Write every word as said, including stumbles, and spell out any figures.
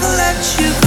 never let you go.